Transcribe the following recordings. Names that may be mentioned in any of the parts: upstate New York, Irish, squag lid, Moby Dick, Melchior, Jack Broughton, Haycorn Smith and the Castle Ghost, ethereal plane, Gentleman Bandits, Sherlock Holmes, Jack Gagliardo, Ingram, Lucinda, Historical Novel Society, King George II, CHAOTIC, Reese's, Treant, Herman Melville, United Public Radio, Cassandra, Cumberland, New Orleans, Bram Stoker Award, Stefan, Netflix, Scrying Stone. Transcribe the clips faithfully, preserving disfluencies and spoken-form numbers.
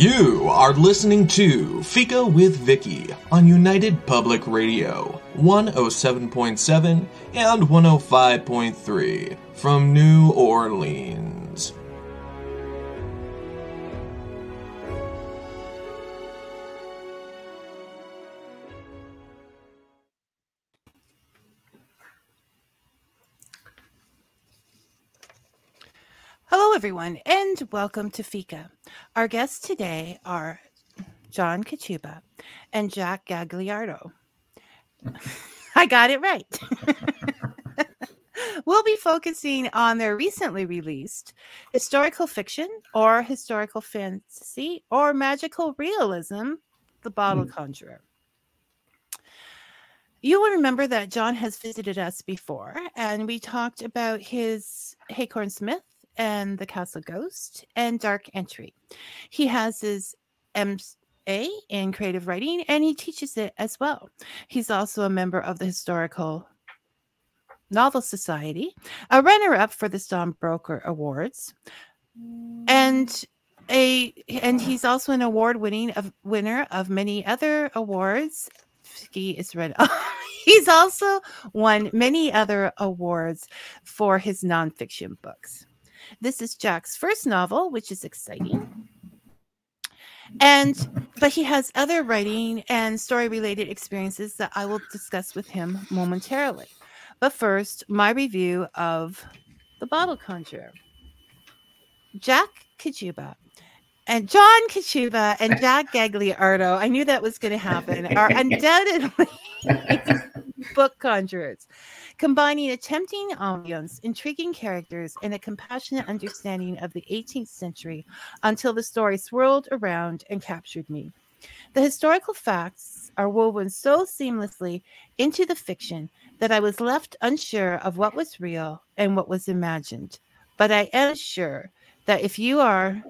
You are listening to Fika with Vicky on United Public Radio, one oh seven point seven and one oh five point three from New Orleans. Hello, everyone, and welcome to Fika. Our guests today are John Kachuba and Jack Gagliardo. I got it right. We'll be focusing on their recently released historical fiction or historical fantasy or magical realism, The Bottle Conjuror. You will remember that John has visited us before, and we talked about his Haycorn Smith and the Castle Ghost, and Dark Entry. He has his M A in creative writing, and he teaches it as well. He's also a member of the Historical Novel Society, a runner-up for the Bram Stoker Awards, and a and he's also an award-winning of, winner of many other awards. He is read. He's also won many other awards for his nonfiction books. This is Jack's first novel, which is exciting. And but he has other writing and story-related experiences that I will discuss with him momentarily. But first, my review of The Bottle Conjuror. Jack Kachuba and John Kachuba and Jack Gagliardo, I knew that was going to happen, are undoubtedly book conjurers, combining a tempting ambiance, intriguing characters, and a compassionate understanding of the eighteenth century until the story swirled around and captured me. The historical facts are woven so seamlessly into the fiction that I was left unsure of what was real and what was imagined. But I am sure that if you are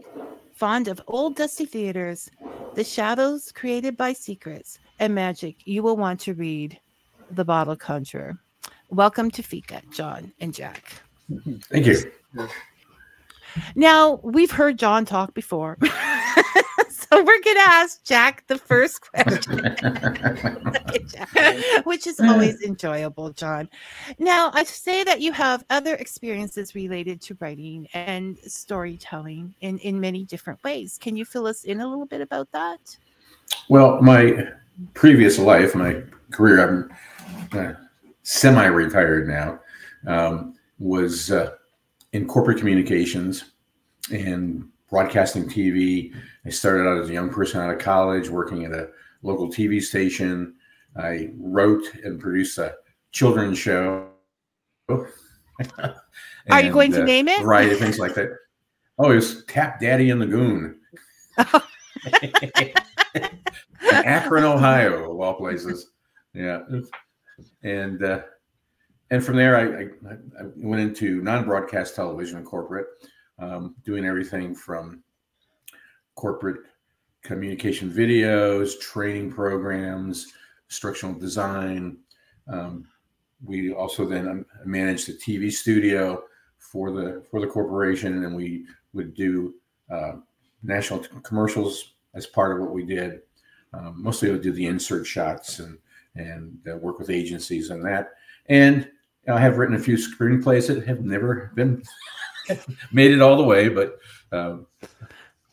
fond of old dusty theaters, the shadows created by secrets and magic, you will want to read The Bottle Conjuror. Welcome to Fika, John and Jack. Thank you. Now, we've heard John talk before, so we're going to ask Jack the first question, which is always enjoyable, John. Now, I say that you have other experiences related to writing and storytelling in, in many different ways. Can you fill us in a little bit about that? Well, my previous life, my career, I'm uh, semi-retired now, um, was uh, in corporate communications and broadcasting T V. I started out as a young person out of college working at a local T V station. I wrote and produced a children's show. and, Are you going to uh, name it? A variety of things like that. Oh, it was Tap Daddy in the Goon. Oh. In Akron, Ohio, of all places. Yeah. And uh, and from there, I, I, I went into non-broadcast television and corporate, um, doing everything from corporate communication videos, training programs, instructional design. Um, we also then managed a T V studio for the for the corporation, and we would do uh, national commercials as part of what we did. Um, mostly I would do the insert shots and and uh, work with agencies on that. And I have written a few screenplays that have never been made it all the way, but uh,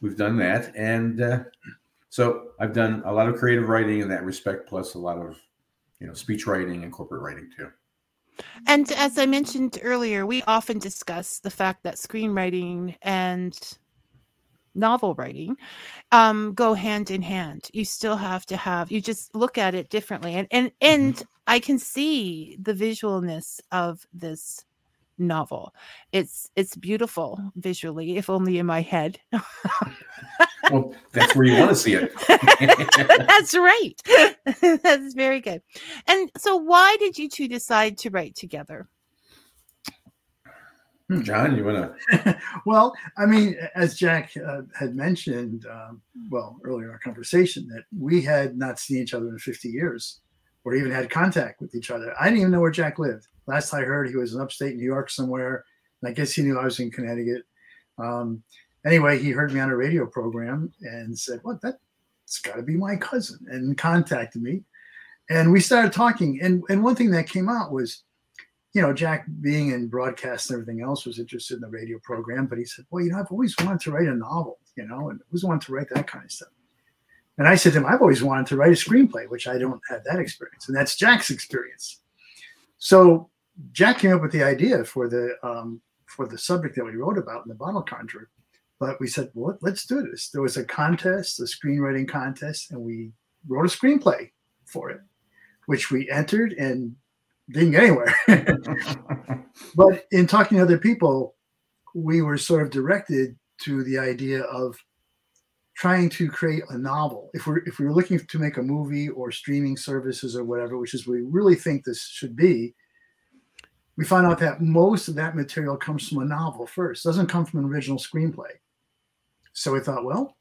we've done that. And uh, so I've done a lot of creative writing in that respect, plus a lot of, you know, speech writing and corporate writing too. And as I mentioned earlier, we often discuss the fact that screenwriting and novel writing um go hand in hand. You still have to have, you just look at it differently, and and and I can see the visualness of this novel. It's it's beautiful visually, if only in my head. Well, that's where you want to see it. That's right. That's very good. And so why did you two decide to write together? John, you want to? Well, I mean, as Jack uh, had mentioned, um, well, earlier in our conversation, that we had not seen each other in fifty years or even had contact with each other. I didn't even know where Jack lived. Last I heard, he was in upstate New York somewhere. And I guess he knew I was in Connecticut. Um, Anyway, he heard me on a radio program and said, well, that's got to be my cousin, and contacted me. And we started talking. And, and one thing that came out was, you know, Jack, being in broadcast and everything else, was interested in the radio program. But he said, well, you know, I've always wanted to write a novel, you know, and always wanted to write that kind of stuff. And I said to him, I've always wanted to write a screenplay, which I don't have that experience. And that's Jack's experience. So Jack came up with the idea for the um, for the subject that we wrote about in The Bottle Conjuror. But we said, well, let's do this. There was a contest, a screenwriting contest, and we wrote a screenplay for it, which we entered and didn't get anywhere. But in talking to other people, we were sort of directed to the idea of trying to create a novel. If we're if we were looking to make a movie or streaming services or whatever, which is what we really think this should be, we found out that most of that material comes from a novel first. It doesn't come from an original screenplay. So we thought, well,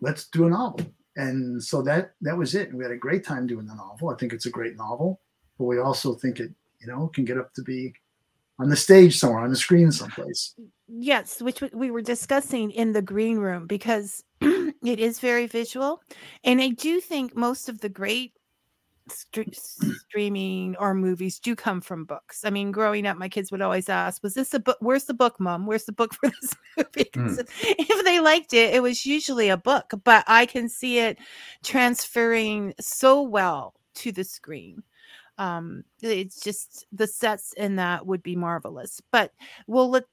let's do a novel. And so that that was it. And we had a great time doing the novel. I think it's a great novel, but we also think it, you know, can get up to be on the stage somewhere, on the screen someplace. Yes, which we were discussing in the green room, because it is very visual. And I do think most of the great st- streaming or movies do come from books. I mean, growing up, my kids would always ask, was this a book? Where's the book, Mom? Where's the book for this movie? Mm. If they liked it, it was usually a book, but I can see it transferring so well to the screen. Um, it's just the sets in that would be marvelous, but we'll let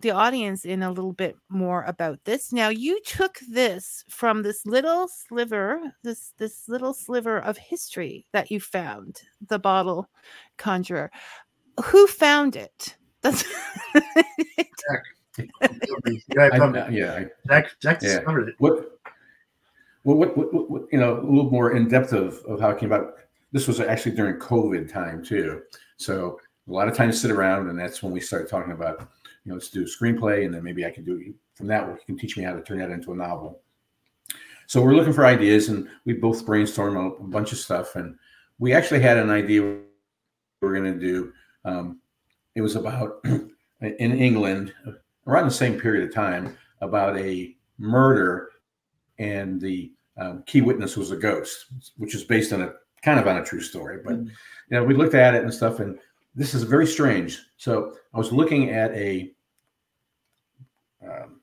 the audience in a little bit more about this. Now, you took this from this little sliver, this, this little sliver of history that you found, The Bottle Conjuror. Who found it? That's Jack. I, uh, yeah. Jack, Jack yeah. discovered it. What, what, what, what, what, you know, a little more in depth of, of how it came about. This was actually during COVID time too. So a lot of times sit around, and that's when we started talking about, you know, let's do a screenplay, and then maybe I can do from that, you can teach me how to turn that into a novel. So we're looking for ideas, and we both brainstormed a bunch of stuff. And we actually had an idea we were going to do. Um, it was about in England around the same period of time about a murder, and the um, key witness was a ghost, which is based on a, kind of on a true story, but you know, we looked at it and stuff, and this is very strange. So I was looking at a, um,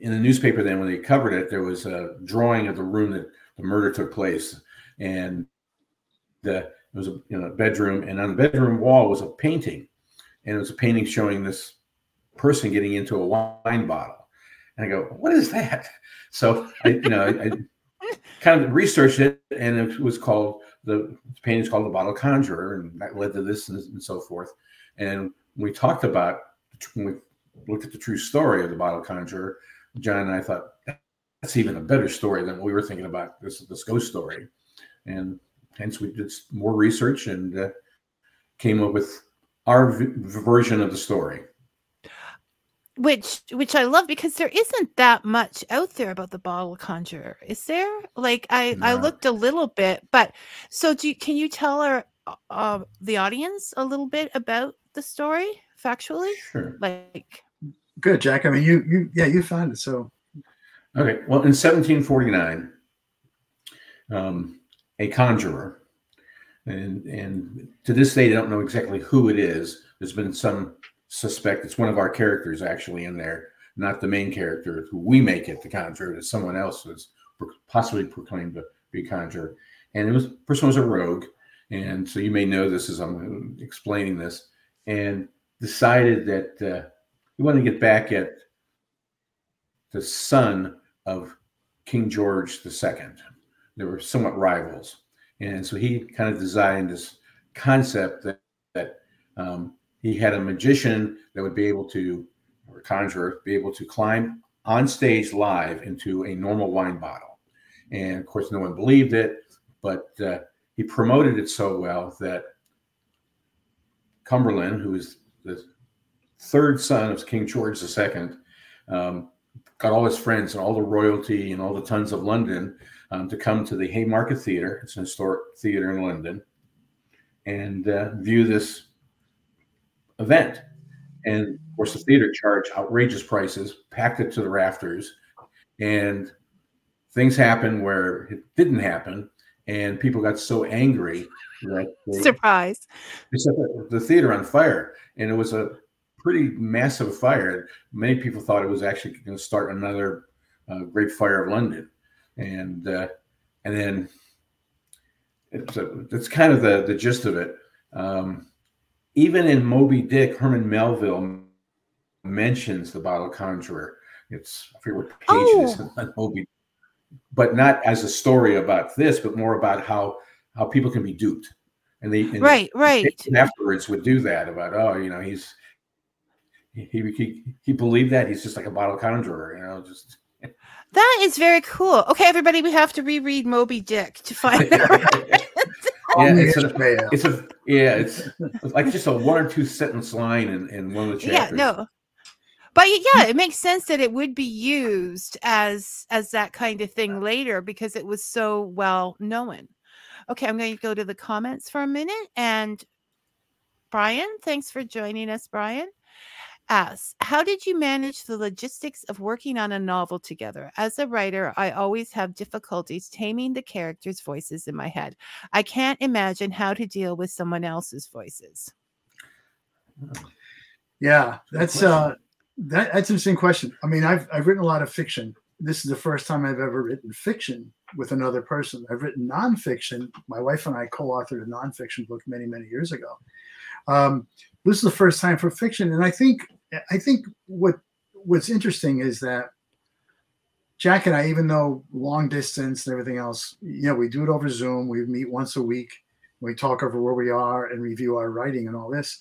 in the newspaper then when they covered it, there was a drawing of the room that the murder took place, and the, it was a you know, bedroom, and on the bedroom wall was a painting, and it was a painting showing this person getting into a wine bottle. And I go, what is that? So I, you know, I, I kind of researched it, and it was called the, the painting is called The Bottle Conjuror, and that led to this and, and so forth. And we talked about, when we looked at the true story of The Bottle Conjuror, John and I thought, that's even a better story than what we were thinking about, this this ghost story. And hence we did more research and uh, came up with our v- version of the story. Which which I love, because there isn't that much out there about The Bottle Conjuror, is there? Like I, no. I looked a little bit, but so do you, can you tell our uh, the audience a little bit about the story factually? Sure. Like, good, Jack. I mean, you you yeah, you found it. So okay. Well, in seventeen forty-nine, um, a conjurer, and and to this day, they don't know exactly who it is. There's been some suspect it's one of our characters actually in there, not the main character who we make it the conjurer, that someone else was possibly proclaimed to be conjurer, and it was person was a rogue, and so you may know this as I'm explaining this, and decided that uh, he wanted to get back at the son of King George the Second. They were somewhat rivals, and so he kind of designed this concept that that um, he had a magician that would be able to, or a conjurer, be able to climb on stage live into a normal wine bottle. And of course, no one believed it, but uh, he promoted it so well that Cumberland, who is the third son of King George the Second, um, got all his friends and all the royalty and all the tons of London um, to come to the Haymarket Theater. It's an historic theater in London, and uh, view this event. And of course, the theater charged outrageous prices, packed it to the rafters, and things happened where it didn't happen, and people got so angry that they, surprise, they set the theater on fire, and it was a pretty massive fire. Many people thought it was actually going to start another uh, Great Fire of London, and uh, and then it's a, it's kind of the the gist of it. Um, Even in Moby Dick, Herman Melville mentions the Bottle Conjuror. It's, I forget what page oh. it is on Moby, but not as a story about this, but more about how, how people can be duped. And they and right, right. They afterwards would do that about, oh, you know, he's he he he believed that he's just like a bottle conjurer, you know, just. That is very cool. Okay, everybody, we have to reread Moby Dick to find out. Yeah, it's, a, it's a yeah, it's like just a one or two sentence line in, in one of the chapters. Yeah, no, but yeah, it makes sense that it would be used as as that kind of thing later because it was so well known. Okay, I'm going to go to the comments for a minute. And Brian, thanks for joining us. Brian asks, "How did you manage the logistics of working on a novel together? As a writer, I always have difficulties taming the characters' voices in my head. I can't imagine how to deal with someone else's voices." Yeah, that's uh, that, that's an interesting question. I mean, I've I've written a lot of fiction. This is the first time I've ever written fiction with another person. I've written nonfiction. My wife and I co-authored a nonfiction book many, many years ago. Um, This is the first time for fiction, and I think I think what what's interesting is that Jack and I, even though long distance and everything else, you know, we do it over Zoom. We meet once a week. We talk over where we are and review our writing and all this.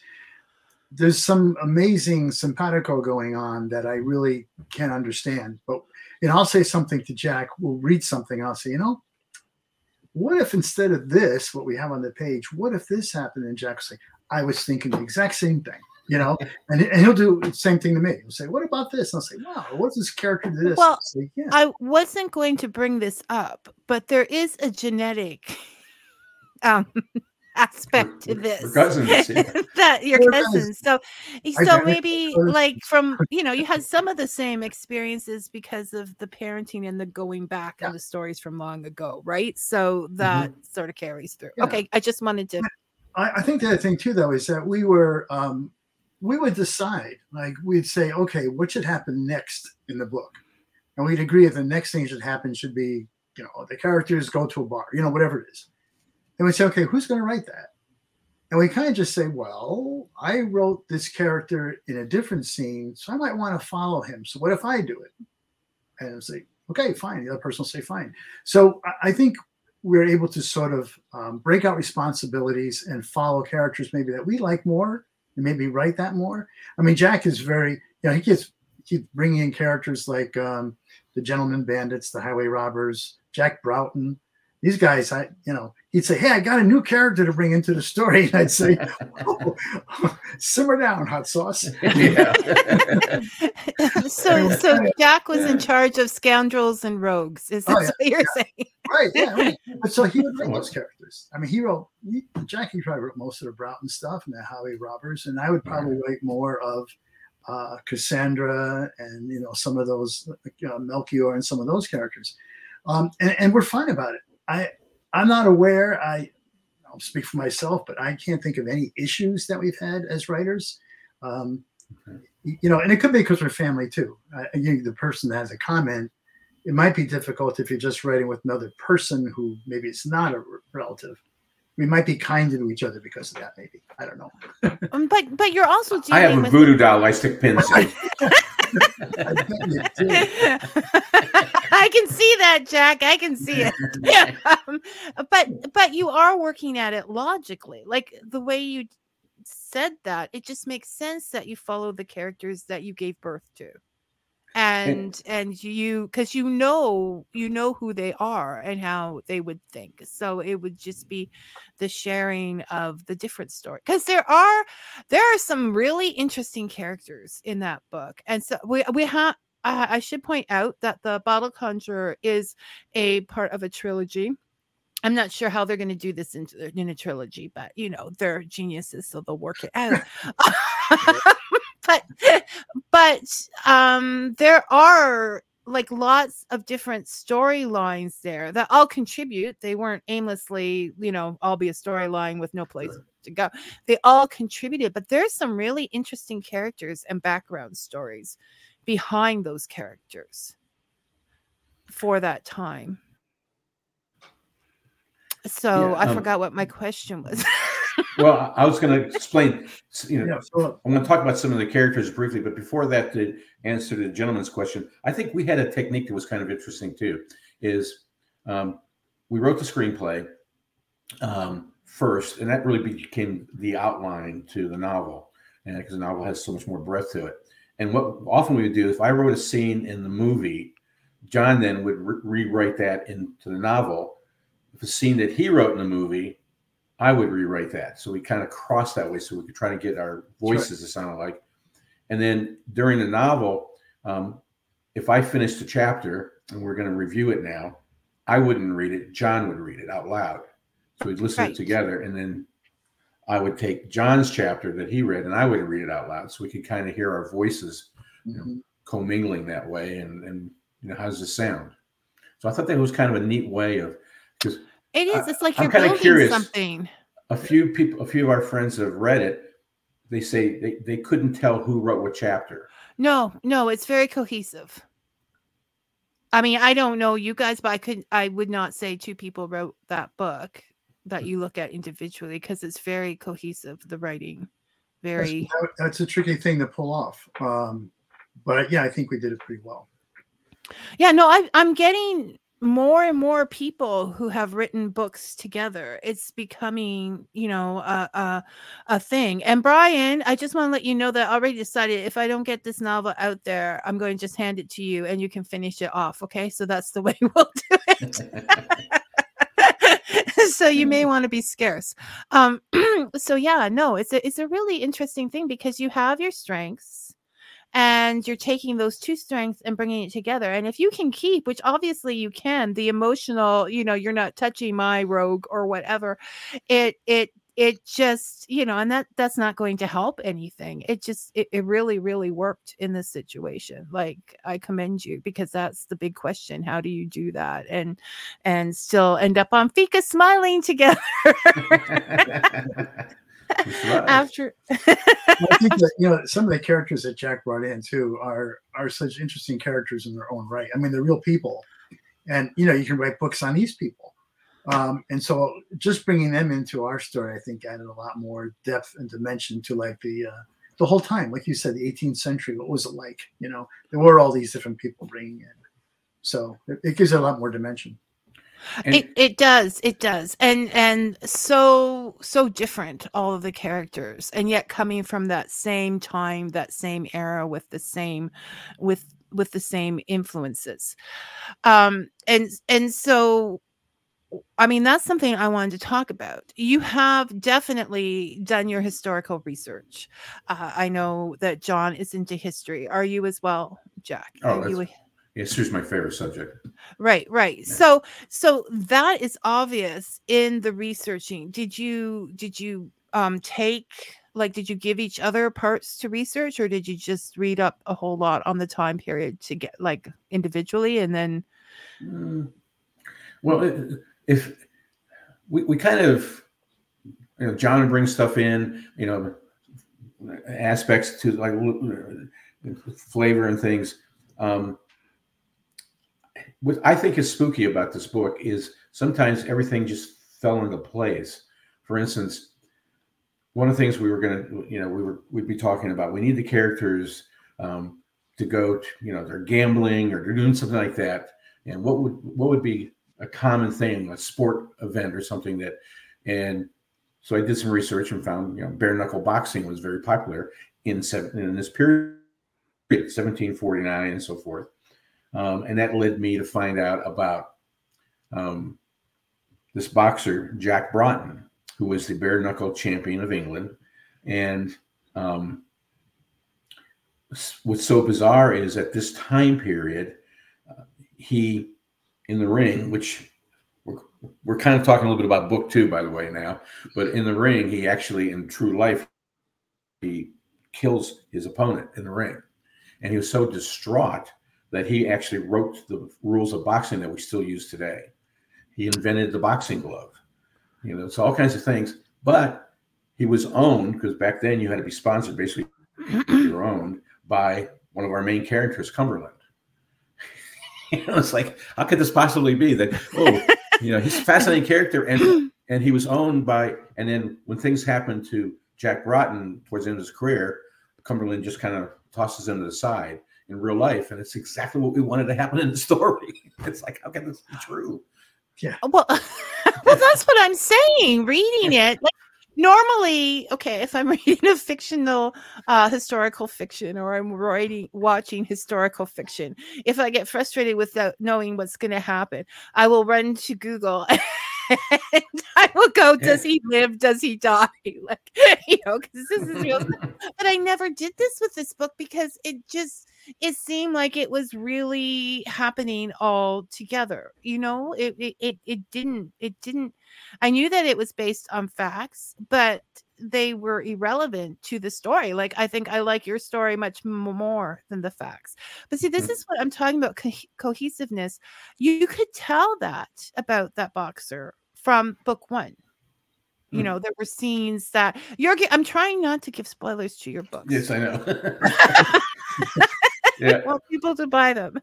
There's some amazing simpatico going on that I really can't understand. But and I'll say something to Jack. We'll read something. I'll say, you know, what if instead of this, what we have on the page, what if this happened? And Jack's like, I was thinking the exact same thing, you know, and, and he'll do the same thing to me. He'll say, what about this? And I'll say, wow, what's this character to this? Well, say, yeah. I wasn't going to bring this up, but there is a genetic um, aspect to this. Your cousins. Yeah. that, your We're cousins. So, so maybe like from, you know, you had some of the same experiences because of the parenting and the going back yeah. and the stories from long ago, right? So that mm-hmm. sort of carries through. Yeah. Okay, I just wanted to... I think the other thing too, though, is that we were um, we would decide, like we'd say, okay, what should happen next in the book, and we'd agree that the next thing should happen should be, you know, the characters go to a bar, you know, whatever it is, and we'd say, okay, who's going to write that? And we kind of just say, well, I wrote this character in a different scene, so I might want to follow him. So what if I do it? And it's like, okay, fine. The other person will say, fine. So I think we're able to sort of um, break out responsibilities and follow characters maybe that we like more and maybe write that more. I mean, Jack is very, you know, he gets keep bringing in characters like um, the Gentleman Bandits, the Highway Robbers, Jack Broughton. These guys, I, you know, he'd say, hey, I got a new character to bring into the story. And I'd say, oh, simmer down, hot sauce. Yeah. so so Jack was in charge of scoundrels and rogues. Is that oh, yeah, what you're yeah. saying? Right, yeah. Right. But so he would write those characters. I mean, he wrote, he, Jack, he probably wrote most of the Broughton stuff and the Highway Robbers. And I would probably write more of uh, Cassandra and, you know, some of those, like, uh, Melchior and some of those characters. Um, and, and we're fine about it. I, I'm not aware, I, I'll speak for myself, but I can't think of any issues that we've had as writers. Um, okay. You know, and it could be because we're family too. Uh, you, the person that has a comment, it might be difficult if you're just writing with another person who maybe it's not a relative. We might be kinder to each other because of that, maybe. I don't know. um, but but you're also dealing with... I have a with voodoo doll I stick pins in. I can see that, Jack. I can see it. Yeah. Um, but but you are working at it logically. Like the way you said that, it just makes sense that you follow the characters that you gave birth to. And yeah. and you because you know you know who they are and how they would think. So it would just be the sharing of the different story. Because there are there are some really interesting characters in that book. And so we we have Uh, I should point out that The Bottle Conjuror is a part of a trilogy. I'm not sure how they're going to do this in, in a trilogy, but, you know, they're geniuses, so they'll work it out. but but um, there are like lots of different storylines there that all contribute. They weren't aimlessly, you know, all be a storyline with no place to go. They all contributed, but there's some really interesting characters and background stories behind those characters for that time. So yeah, I um, forgot what my question was. Well, I was going to explain, you know, I'm going to talk about some of the characters briefly, but before that, to answer the gentleman's question, I think we had a technique that was kind of interesting too, is um, we wrote the screenplay um, first, and that really became the outline to the novel, and because the novel has so much more breadth to it. And what often we would do, if I wrote a scene in the movie, John then would re- rewrite that into the novel. The scene that he wrote in the movie, I would rewrite that. So we kind of crossed that way so we could try to get our voices sure. to sound alike. And then during the novel, um, if I finished a chapter and we're going to review it now, I wouldn't read it. John would read it out loud. So we'd listen right. to it together. And then I would take John's chapter that he read and I would read it out loud. So we could kind of hear our voices you know, mm-hmm. commingling that way. And, and you know, how does this sound? So I thought that was kind of a neat way of, because it is. It's like I, you're building curious. Something. A few people, a few of our friends have read it. They say they, they couldn't tell who wrote what chapter. No, no, it's very cohesive. I mean, I don't know you guys, but I could I would not say two people wrote that book that you look at individually because it's very cohesive. The writing, very. That's, that's a tricky thing to pull off, um, but yeah, I think we did it pretty well. Yeah, no, I, I'm getting. More and more people who have written books together. It's becoming, you know, a, a, a thing. And Brian, I just want to let you know that I already decided if I don't get this novel out there, I'm going to just hand it to you and you can finish it off. Okay. So that's the way we'll do it. So you may want to be scarce. Um, so yeah, no, it's a, it's a really interesting thing because you have your strengths. And you're taking those two strengths and bringing it together. And if you can keep, which obviously you can, the emotional, you know, you're not touching my rogue or whatever. It, it, it just, you know, and that that's not going to help anything. It just, it, it really, really worked in this situation. Like I commend you because that's the big question. How do you do that? And, and still end up on Fika smiling together. Right. After I think that, you know, some of the characters that Jack brought in too are are such interesting characters in their own right. I mean, they're real people, and you know, you can write books on these people. Um, and so, just bringing them into our story, I think, added a lot more depth and dimension to like the uh, the whole time. Like you said, the eighteenth century. What was it like? You know, there were all these different people bringing in, so it, it gives it a lot more dimension. And it it does it does and and so so different, all of the characters, and yet coming from that same time, that same era, with the same with with the same influences, um and and so I mean that's something I wanted to talk about. You have definitely done your historical research. uh, I know that John is into history. Are you as well, Jack? Oh, that's- History's my favorite subject. Right, right. Yeah. So, so that is obvious in the researching. Did you, did you um, take, like, did you give each other parts to research, or did you just read up a whole lot on the time period to get, like, individually, and then? Mm. Well, if, if we we kind of, you know, John brings stuff in, you know, aspects to like flavor and things. Um, What I think is spooky about this book is sometimes everything just fell into place. For instance, one of the things we were going to, you know, we were, we'd be talking about, we need the characters um, to go, to, you know, they're gambling or they're doing something like that. And what would, what would be a common thing, a sport event or something that, and so I did some research and found, you know, bare knuckle boxing was very popular in seven, in this period, seventeen forty-nine and so forth. Um, and that led me to find out about um, this boxer, Jack Broughton, who was the bare knuckle champion of England. And um, what's so bizarre is at this time period, uh, he in the ring, which we're, we're kind of talking a little bit about book two, by the way, now, but in the ring, he actually in true life, he kills his opponent in the ring. And he was so distraught that he actually wrote the rules of boxing that we still use today. He invented the boxing glove. You know, it's all kinds of things. But he was owned, because back then you had to be sponsored, basically you were owned by one of our main characters, Cumberland. You know, it's like, how could this possibly be that, oh, you know, he's a fascinating character, and and he was owned by, and then when things happened to Jack Broughton towards the end of his career, Cumberland just kind of tosses him to the side in real life, and it's exactly what we wanted to happen in the story. It's like, how can this be true? Yeah. Well, well, that's what I'm saying, reading it. Like, normally, okay, if I'm reading a fictional, uh, historical fiction, or I'm writing, watching historical fiction, if I get frustrated without knowing what's going to happen, I will run to Google and I will go, does he live? Does he die? Like, you know, because this is real stuff. But I never did this with this book, because it just, it seemed like it was really happening all together. You know, it, it, it, it didn't, it didn't, I knew that it was based on facts, but they were irrelevant to the story. Like, I think I like your story much more than the facts. But see, this is what I'm talking about, co- cohesiveness. You, you could tell that about that boxer from book one. You know, there were scenes that you're, I'm trying not to give spoilers to your books. Yes, I know. Yeah. I want people to buy them.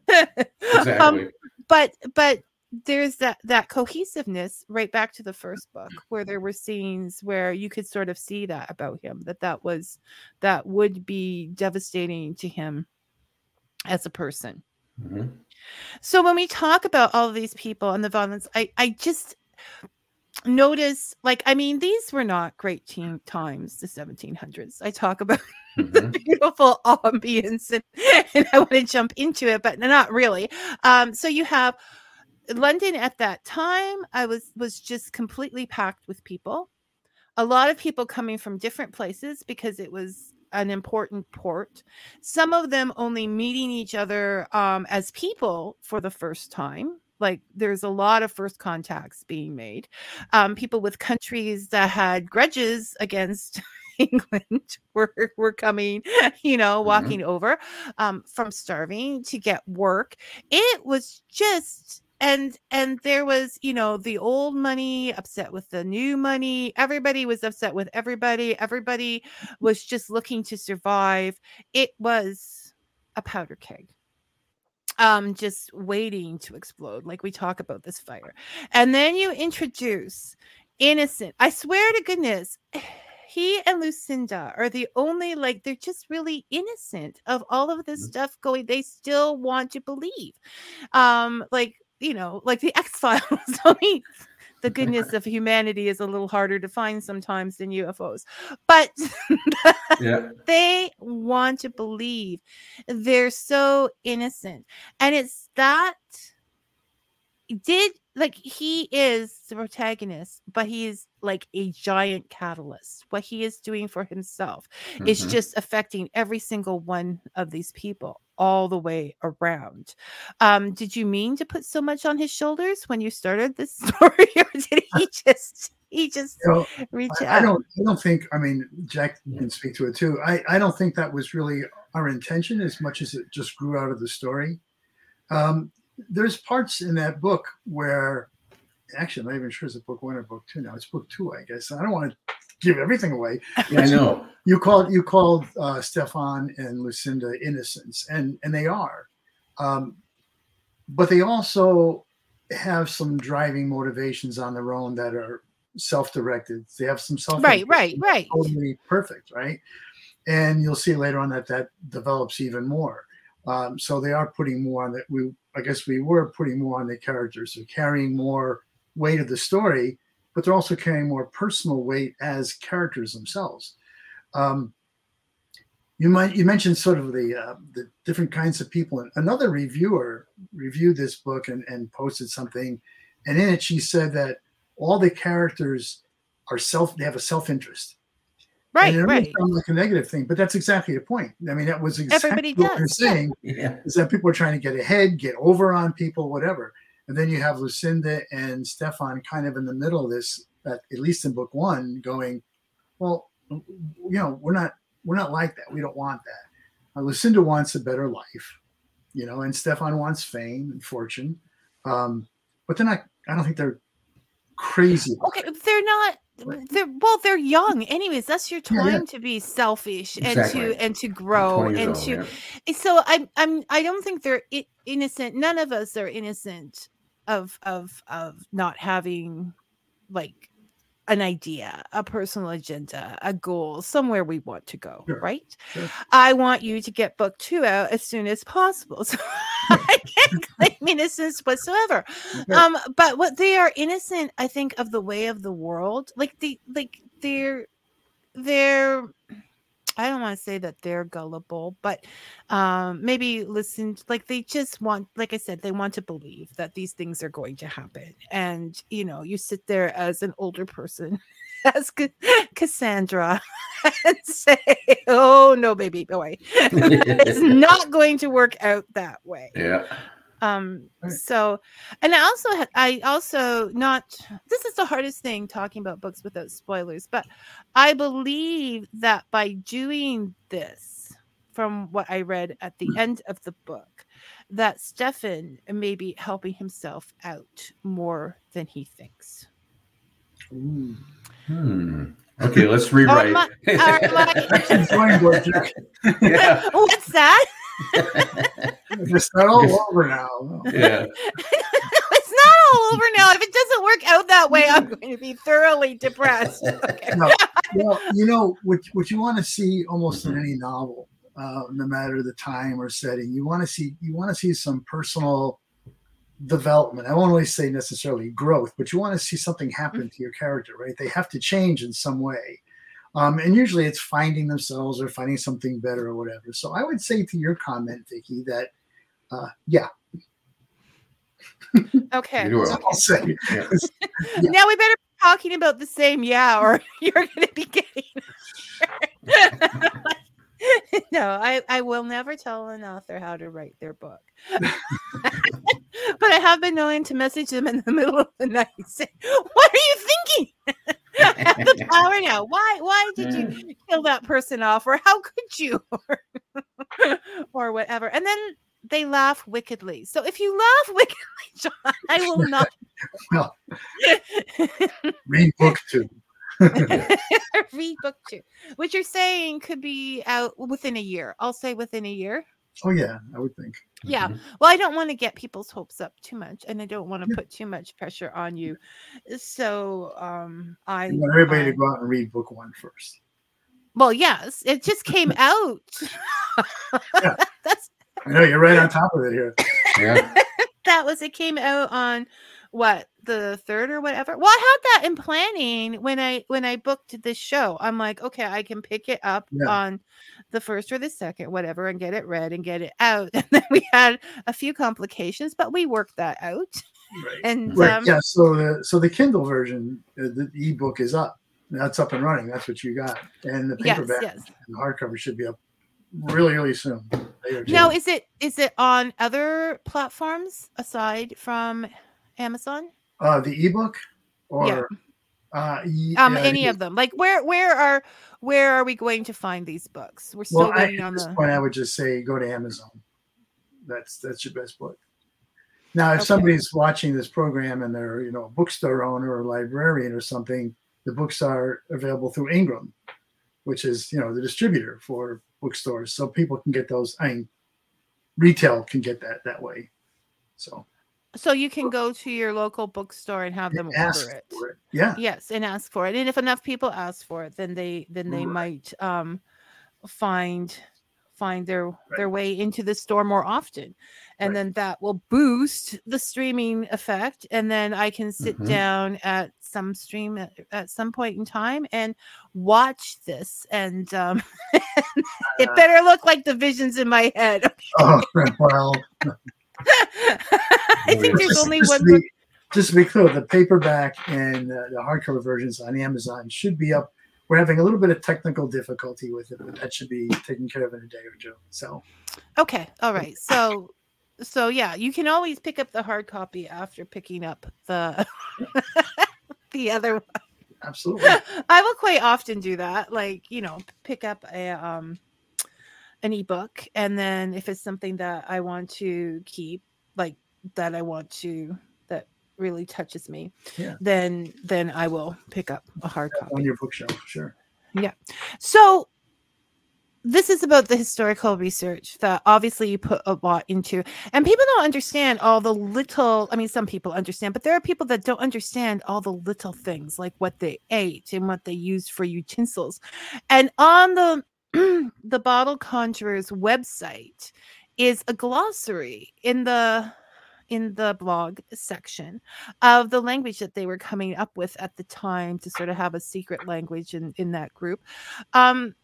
Exactly. Um, but, but, there's that that cohesiveness right back to the first book, where there were scenes where you could sort of see that about him, that that was, that would be devastating to him as a person. Mm-hmm. So when we talk about all of these people and the violence, I, I just notice, like, I mean, these were not great teen times, the seventeen hundreds. I talk about mm-hmm. the beautiful ambience, and, and I want to jump into it, but not really. Um, so you have London at that time, I was was just completely packed with people. A lot of people coming from different places because it was an important port. Some of them only meeting each other um, as people for the first time. Like, there's a lot of first contacts being made. Um, people with countries that had grudges against England were, were coming, you know, walking mm-hmm. over um, from starving to get work. It was just... And and there was, you know, the old money upset with the new money. Everybody was upset with everybody. Everybody was just looking to survive. It was a powder keg, um, just waiting to explode. Like, we talk about this fire. And then you introduce innocent. I swear to goodness, he and Lucinda are the only, like, they're just really innocent of all of this stuff going. They still want to believe. Um, like, you know, like the X-Files. I mean, the goodness of humanity is a little harder to find sometimes than U F Os. But yeah. They want to believe. They're so innocent. And it's that did, like, he is the protagonist, but he is like a giant catalyst. What he is doing for himself mm-hmm. is just affecting every single one of these people all the way around. Um, did you mean to put so much on his shoulders when you started this story, or did he just he just you know, reach I, out? I don't I don't think I mean Jack can speak to it too. I, I don't think that was really our intention as much as it just grew out of the story. Um, there's parts in that book where actually I'm not even sure it's a book one or book two now. It's book two, I guess. I don't want to give everything away. Yeah, I know. You called you called uh, Stefan and Lucinda innocents, and, and they are, um, but they also have some driving motivations on their own that are self-directed. They have some self right, right, right, totally perfect, right? And you'll see later on that that develops even more. Um, so they are putting more on that. We I guess we were putting more on the characters, so carrying more weight of the story. But they're also carrying more personal weight as characters themselves. Um, you might you mentioned sort of the uh, the different kinds of people. And another reviewer reviewed this book and, and posted something, and in it she said that all the characters are self they have a self interest. Right, and it right. Sounds like a negative thing, but that's exactly the point. I mean, that was exactly Everybody what does. You're saying yeah. is that people are trying to get ahead, get over on people, whatever. And then you have Lucinda and Stefan kind of in the middle of this, at least in book one, going, well, you know, we're not, We're not like that. We don't want that. Uh, Lucinda wants a better life, you know, and Stefan wants fame and fortune. Um, but they're not, I don't think they're crazy. Okay. They're not, they're, well, they're young anyways. That's your time yeah, yeah. to be selfish exactly. and to, and to grow and old, to, yeah. so I, I'm, I don't think they're innocent. None of us are innocent of, of, of not having like an idea, a personal agenda, a goal, somewhere we want to go, sure. right? Sure. I want you to get book two out as soon as possible. So I can't claim innocence whatsoever. Okay. Um, but what they are innocent, I think, of the way of the world. Like they, like they're, they're. I don't want to say that they're gullible, but um, maybe listen. Like they just want, like I said, they want to believe that these things are going to happen. And you know, you sit there as an older person, as Cassandra, and say, "Oh no, baby boy, it's not going to work out that way." Yeah. Um. So, and I also, ha- I also not. This is the hardest thing talking about books without spoilers. But I believe that by doing this, from what I read at the end of the book, that Stefan may be helping himself out more than he thinks. Ooh. Hmm. Okay, let's rewrite. Are my, are my... yeah. What's that? It's not all over now. Yeah. It's not all over now. If it doesn't work out that way, I'm going to be thoroughly depressed. Okay. No, well, you know, what, what you want to see almost in any novel, uh, no matter the time or setting, you want to see you want to see some personal development. I won't always say necessarily growth, but you want to see something happen mm-hmm. to your character, right? They have to change in some way. Um, and usually it's finding themselves or finding something better or whatever. So I would say to your comment, Vicky, that, uh, yeah. Okay. I'll say. Yeah. Yeah. Now we better be talking about the same yeah or you're going to be getting No, I, I will never tell an author how to write their book. But I have been known to message them in the middle of the night saying, "What are you thinking? I have the power now. Why why did you kill that person off? Or how could you?" Or whatever. And then they laugh wickedly. So if you laugh wickedly, John, I will not. Well, read book two. Read book two, which you're saying could be out within a year. I'll say within a year. Oh yeah, I would think. Yeah. Mm-hmm. Well, I don't want to get people's hopes up too much, and I don't want to yeah. put too much pressure on you. So um, I you want everybody I, to go out and read book one first. Well, yes, it just came out. Yeah. That's. I know you're right on top of it here. Yeah. That was it. Came out on. What, the third or whatever? Well, I had that in planning when I when I booked this show. I'm like, okay, I can pick it up yeah. on the first or the second, whatever, and get it read and get it out. And then we had a few complications, but we worked that out. Right. And right. Um, yeah, so the so the Kindle version, the ebook is up. That's up and running. That's what you got. And the paperback yes, yes. and the hardcover should be up really, really soon. Now, is it is it on other platforms aside from Amazon? Uh, the ebook, or yeah. uh, yeah, um, any yeah. of them. Like, where, where are, where are we going to find these books? We're still well, waiting I, on at this the. Point, I would just say go to Amazon. That's that's your best book. Now, if okay. somebody's watching this program and they're you know a bookstore owner or librarian or something, the books are available through Ingram, which is you know the distributor for bookstores, so people can get those. I mean, retail can get that that way. So. So you can go to your local bookstore and have them and order it. it. Yeah. Yes, and ask for it. And if enough people ask for it, then they then they right. might um, find find their right. their way into the store more often, and right. then that will boost the streaming effect. And then I can sit mm-hmm. down at some stream at, at some point in time and watch this. And um, it better look like the visions in my head. Okay? Oh well. I think there's just, only just one. To be, just to be clear, the paperback and uh, the hardcover versions on Amazon should be up. We're having a little bit of technical difficulty with it, but that should be taken care of in a day or two. So, okay, all right. So, so yeah, you can always pick up the hard copy after picking up the the other one. absolutely. I will quite often do that. Like, you know, pick up a um an ebook, and then if it's something that I want to keep, like that I want to, that really touches me, yeah. then then I will pick up a hard copy on your bookshelf. Sure. Yeah. So this is about the historical research that obviously you put a lot into, and people don't understand all the little, I mean, some people understand, but there are people that don't understand all the little things, like what they ate and what they used for utensils. And on the, the Bottle Conjuror's website is a glossary in the, in the blog section of the language that they were coming up with at the time to sort of have a secret language in, in that group. Um,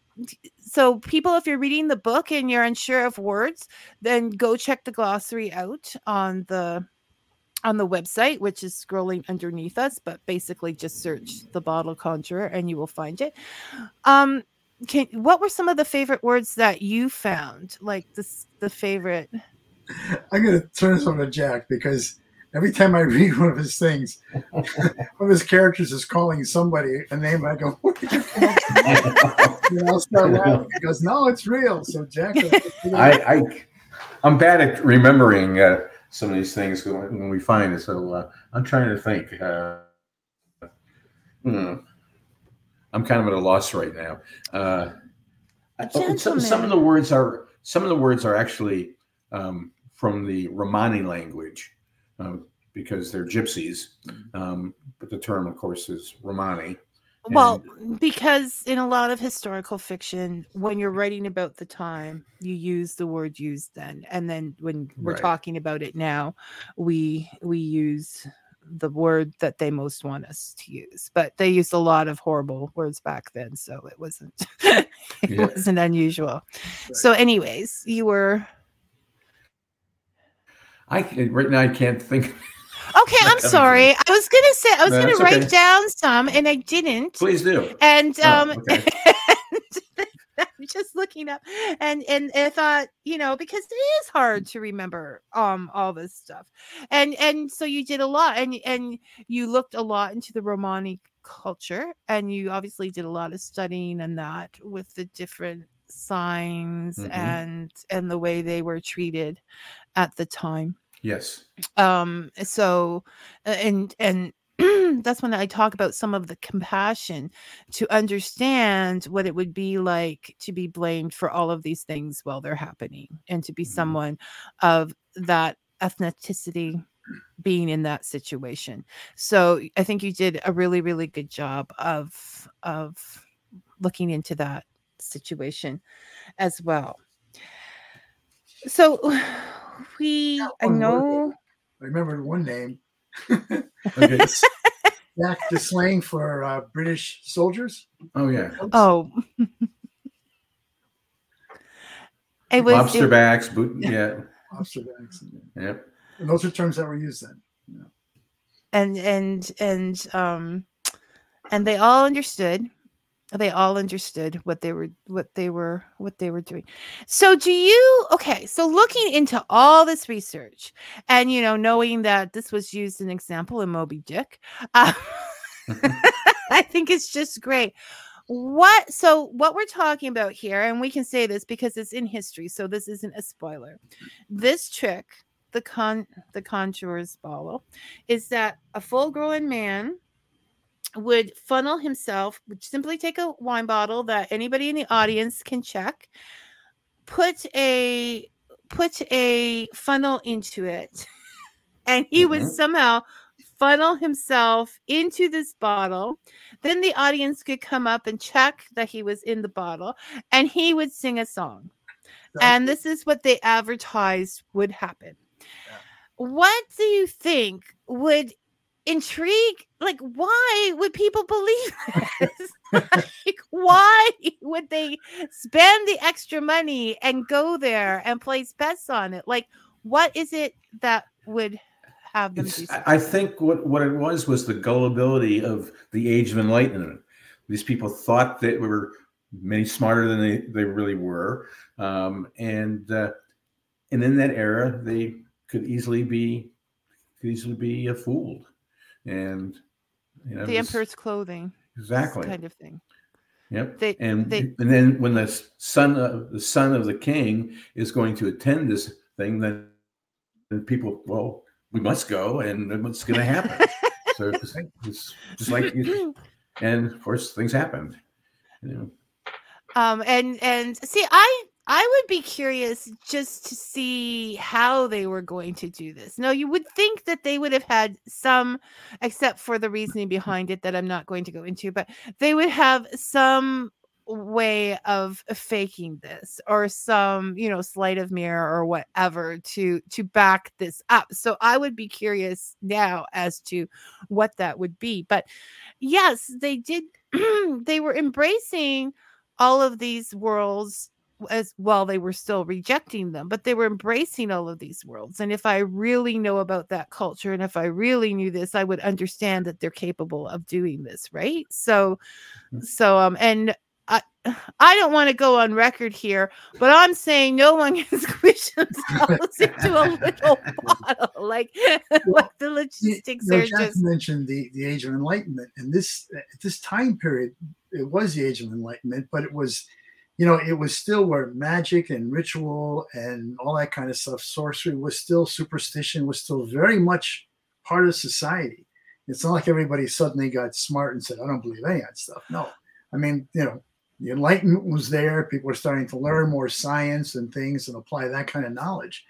So people, if you're reading the book and you're unsure of words, then go check the glossary out on the on the website, which is scrolling underneath us. But basically, just search The Bottle Conjuror and you will find it. Um, can, what were some of the favorite words that you found? Like this, the favorite. I'm gonna turn this over to Jack, because every time I read one of his things, one of his characters is calling somebody a name, and I go, what did you call me? And I'll start laughing. He goes, no, it's real. So, Jack, I, I, I'm bad at remembering uh, some of these things when we find it. So, uh, I'm trying to think. Uh, hmm. I'm kind of at a loss right now. Uh, some, some of the words are some of the words are actually um, from the Romani language. Uh, because they're gypsies. Um, but the term, of course, is Romani. And well, because in a lot of historical fiction, when you're writing about the time, you use the word used then. And then when we're right. talking about it now, we we use the word that they most want us to use. But they used a lot of horrible words back then, so it wasn't, it yeah. wasn't unusual. Right. So anyways, you were... I right now I can't think. Okay, I'm sorry. I was gonna say I was no, gonna write okay. down some, and I didn't. Please do. And um, oh, okay. and I'm just looking up, and and I thought, you know, because it is hard to remember um all this stuff, and and so you did a lot, and and you looked a lot into the Romani culture, and you obviously did a lot of studying and that with the different signs mm-hmm. and and the way they were treated at the time. Yes. Um so and and that's when I talk about some of the compassion to understand what it would be like to be blamed for all of these things while they're happening, and to be mm-hmm. someone of that ethnicity being in that situation. So I think you did a really really good job of of looking into that situation as well. So we I know I remembered one name. Jack, the slang for uh, British soldiers. Oh yeah. Oops. Oh. It was lobster it, backs, boot yeah. Lobster backs. Yep. And those are terms that were used then. Yeah. And and and um and they all understood. They all understood what they were, what they were, what they were doing. So do you, okay. So looking into all this research and, you know, knowing that this was used as an example in Moby Dick, uh, I think it's just great. What, so what we're talking about here, and we can say this because it's in history, so this isn't a spoiler. This trick, the con, the conjurer's bottle, is that a full grown man would funnel himself, would simply take a wine bottle that anybody in the audience can check, put a put a funnel into it, and he mm-hmm. would somehow funnel himself into this bottle. Then the audience could come up and check that he was in the bottle, and he would sing a song. Exactly. And this is what they advertised would happen. Yeah. What do you think would intrigue, like why would people believe this? Like, why would they spend the extra money and go there and place bets on it? Like, what is it that would have them it's, do something? I think what what it was was the gullibility of the Age of Enlightenment. These people thought that we were many smarter than they, they really were, um, and uh, and in that era they could easily be could easily be uh, fooled. And you know, the Emperor's Clothing. Exactly. Kind of thing. Yep. They, and they, and then when the son of the son of the king is going to attend this thing, then people, well, we must go, and what's going to happen? So it's, it's just like, and of course things happened. You know. Um. And and see, I. I would be curious just to see how they were going to do this. Now, you would think that they would have had some, except for the reasoning behind it that I'm not going to go into, but they would have some way of faking this or some, you know, sleight of mirror or whatever to, to back this up. So I would be curious now as to what that would be. But yes, they did. They were embracing all of these worlds as well. They were still rejecting them, but they were embracing all of these worlds. And if I really know about that culture, and if I really knew this, I would understand that they're capable of doing this, right? So, so um, and I, I don't want to go on record here, but I'm saying no one can squish themselves into a little bottle, like, well, like the logistics. You know, Jack just... mentioned the the Age of Enlightenment, and this at this time period, it was the Age of Enlightenment, but it was. You know, it was still where magic and ritual and all that kind of stuff, sorcery was still, superstition was still very much part of society. It's not like everybody suddenly got smart and said, I don't believe any of that stuff. No. I mean, you know, the Enlightenment was there. People were starting to learn more science and things and apply that kind of knowledge.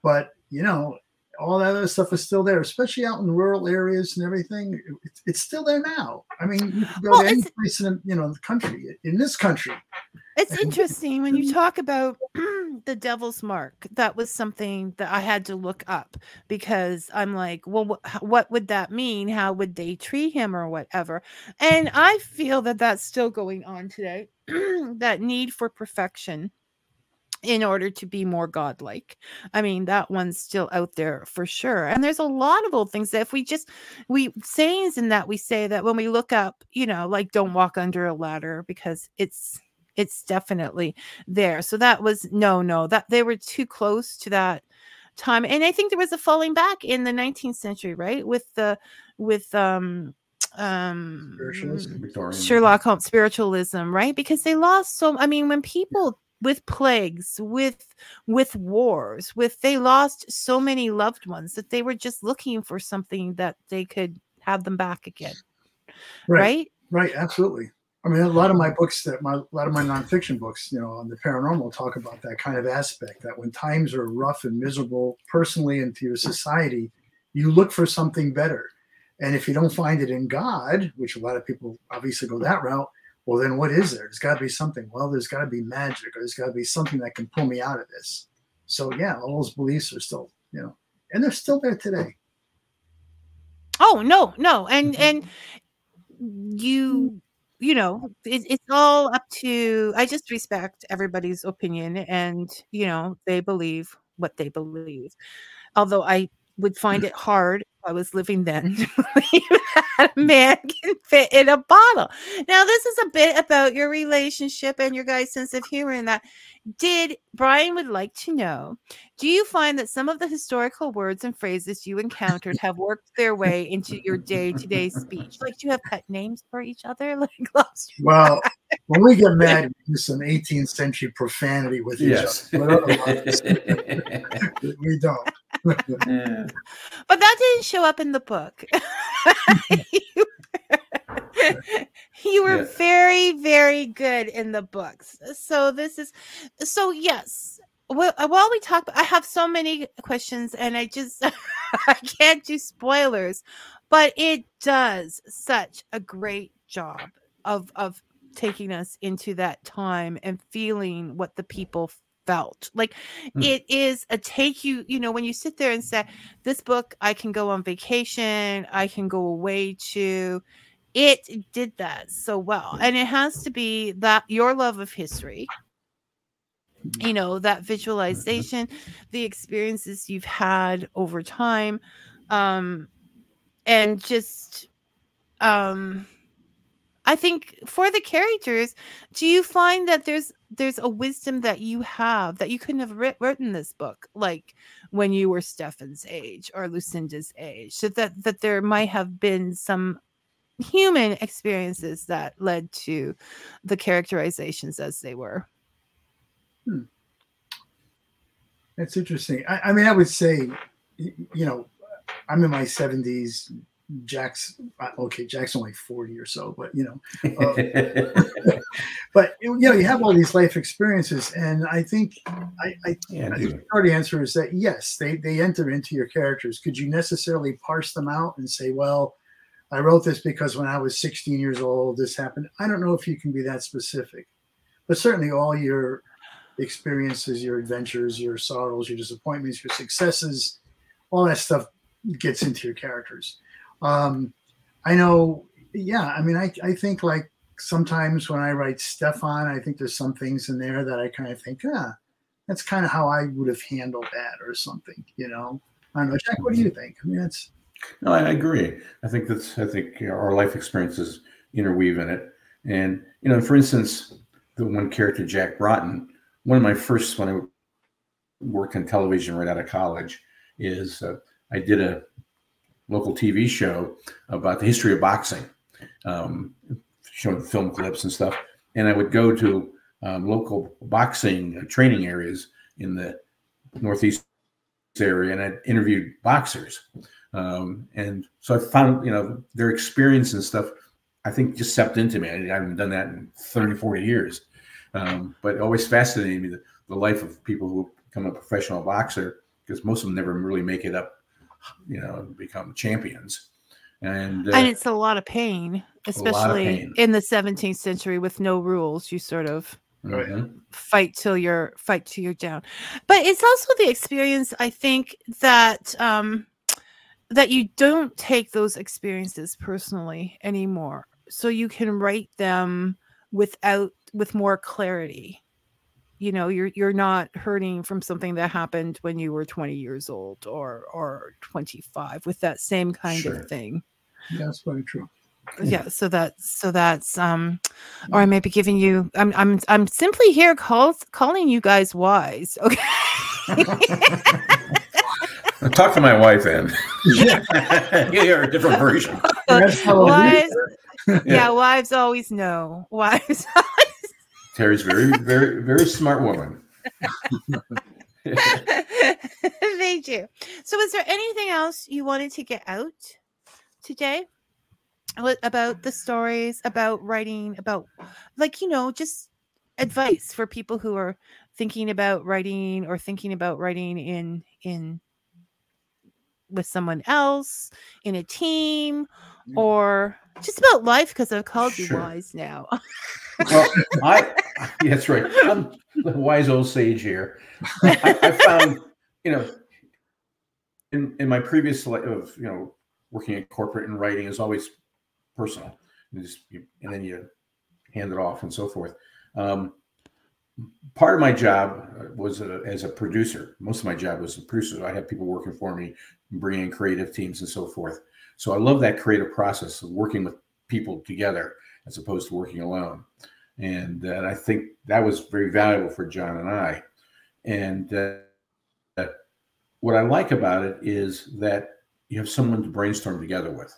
But, you know, all that other stuff is still there, especially out in rural areas and everything. It's, it's still there now. I mean, you can go well, to any place in, you know, the country, in this country. It's interesting when you talk about the Devil's Mark. That was something that I had to look up because I'm like, well, wh- what would that mean? How would they treat him or whatever? And I feel that that's still going on today, that need for perfection in order to be more godlike. I mean, that one's still out there for sure. And there's a lot of old things that if we just, we sayings in that we say that when we look up, you know, like don't walk under a ladder because it's, it's definitely there. So that was, no, no, that they were too close to that time. And I think there was a falling back in the nineteenth century, right? With the, with, um, um, Sherlock Holmes, spiritualism, right? Because they lost so, I mean, when people, with plagues, with with wars, with they lost so many loved ones that they were just looking for something that they could have them back again. Right, right, right, absolutely. I mean, a lot of my books, that my a lot of my nonfiction books, you know, on the paranormal talk about that kind of aspect. That when times are rough and miserable, personally and to your society, you look for something better. And if you don't find it in God, which a lot of people obviously go that route. Well, then what is there? There's got to be something. Well, there's got to be magic, or there's got to be something that can pull me out of this. So, yeah, all those beliefs are still, you know, and they're still there today. Oh, no, no. And, mm-hmm. and you, you know, it, it's all up to, I just respect everybody's opinion and, you know, they believe what they believe. Although I would find it hard if I was living then to believe that a man can fit in a bottle. Now, this is a bit about your relationship and your guys' sense of humor in that. Did Brian would like to know, do you find that some of the historical words and phrases you encountered have worked their way into your day-to-day speech? Like, do you have pet names for each other? Like, well, when we get mad, we do some eighteenth century profanity with each yes. other. We don't. But that didn't show up in the book. you were, you were yeah. very, very good in the books. So this is, so yes. Well, while we talk, I have so many questions, and I just I can't do spoilers, but it does such a great job of of taking us into that time and feeling what the people felt like. Mm. It is a take you, you know, when you sit there and say, this book, I can go on vacation, I can go away to. It did that so well. And it has to be that your love of history, you know, that visualization, the experiences you've had over time, um, and just, um, I think for the characters, do you find that there's there's a wisdom that you have that you couldn't have writ- written this book, like when you were Stefan's age or Lucinda's age, so that that there might have been some human experiences that led to the characterizations as they were. Hmm. That's interesting. I, I mean, I would say, you know, I'm in my seventies. Jack's okay. Jack's only forty or so, but you know, uh, but you know, you have all these life experiences, and I think, I, I, yeah, I think the short answer is that yes, they they enter into your characters. Could you necessarily parse them out and say, well, I wrote this because when I was sixteen years old, this happened? I don't know if you can be that specific, but certainly all your experiences, your adventures, your sorrows, your disappointments, your successes, all that stuff gets into your characters. Um, I know, yeah, I mean, I, I think like sometimes when I write Stefan, I think there's some things in there that I kind of think, ah, that's kind of how I would have handled that or something, you know? I don't know, Jack, what do you think? I mean, that's... No, I agree. I think that's, I think you know, our life experiences interweave in it. And, you know, for instance, the one character, Jack Broughton, one of my first, when I worked in television right out of college, is uh, I did a local T V show about the history of boxing, um, showing film clips and stuff. And I would go to um, local boxing training areas in the Northeast area, and I interviewed boxers. Um, and so I found, you know, their experience and stuff, I think just seeped into me. I haven't done that in thirty, forty years. Um, but it always fascinated me, the, the life of people who become a professional boxer, because most of them never really make it up, you know, become champions. And uh, and it's a lot of pain, especially of pain. In the seventeenth century with no rules. You sort of mm-hmm. fight till you're fight till you're down. But it's also the experience, I think, that um, that you don't take those experiences personally anymore. So you can write them without with more clarity. You know, you're you're not hurting from something that happened when you were twenty years old or or twenty-five with that same kind sure. of thing. Yeah, that's very true. Yeah, yeah, so that so that's um, or I may be giving you. I'm I'm I'm simply here calls calling you guys wise. Okay. Talk to my wife, then. Yeah, you hear a different version. Wives, yeah. yeah, wives always know. Wives. Terry's very, very, very smart woman. Thank you. So is there anything else you wanted to get out today about the stories, about writing, about like, you know, just advice for people who are thinking about writing or thinking about writing in, in with someone else, in a team, or just about life, because I've called you sure. wise now. Well, I, yeah, that's right. I'm the wise old sage here. I, I found, you know, in, in my previous life of, you know, working in corporate and writing is always personal. You just, you, and then you hand it off and so forth. Um, part of my job was a, as a producer. Most of my job was a producer. I had people working for me, bringing creative teams and so forth. So I love that creative process of working with people together as opposed to working alone. And, uh, and I think that was very valuable for John and I. And uh, what I like about it is that you have someone to brainstorm together with.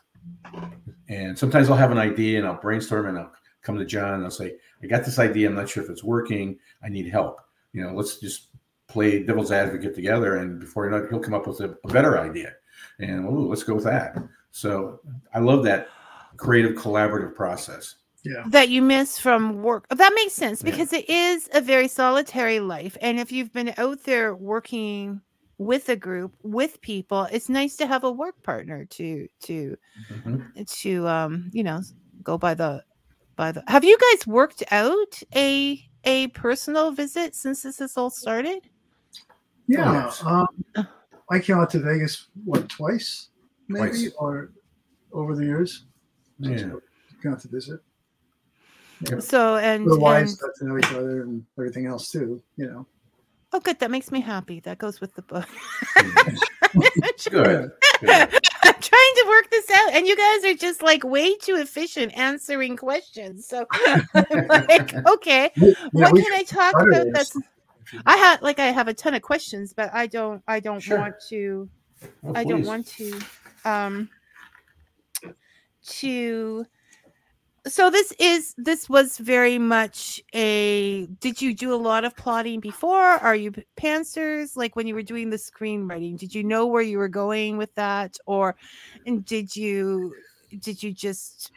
And sometimes I'll have an idea and I'll brainstorm and I'll come to John and I'll say, I got this idea. I'm not sure if it's working. I need help. You know, let's just play devil's advocate together. And before you know it, he'll come up with a, a better idea. And well, let's go with that. So I love that creative collaborative process. Yeah. That you miss from work. That makes sense because yeah. it is a very solitary life. And if you've been out there working with a group, with people, it's nice to have a work partner to to mm-hmm. to um, you know, go by the by the have you guys worked out a a personal visit since this has all started? Yeah. Oh, um, I came out to Vegas what twice maybe twice. Or over the years. Yeah, got to visit. Yeah. So and the wives got to know each other and everything else too, you know. Oh, good. That makes me happy. That goes with the book. Good. Good. I'm trying to work this out, and you guys are just like way too efficient answering questions. So I'm like, okay, yeah, what can I talk about? That's I had like I have a ton of questions, but I don't. I don't sure. want to. Well, I please. don't want to. Um. to, so this is, this was very much a, did you do a lot of plotting before? Are you pantsers? Like when you were doing the screenwriting, did you know where you were going with that? Or, and did you, did you just?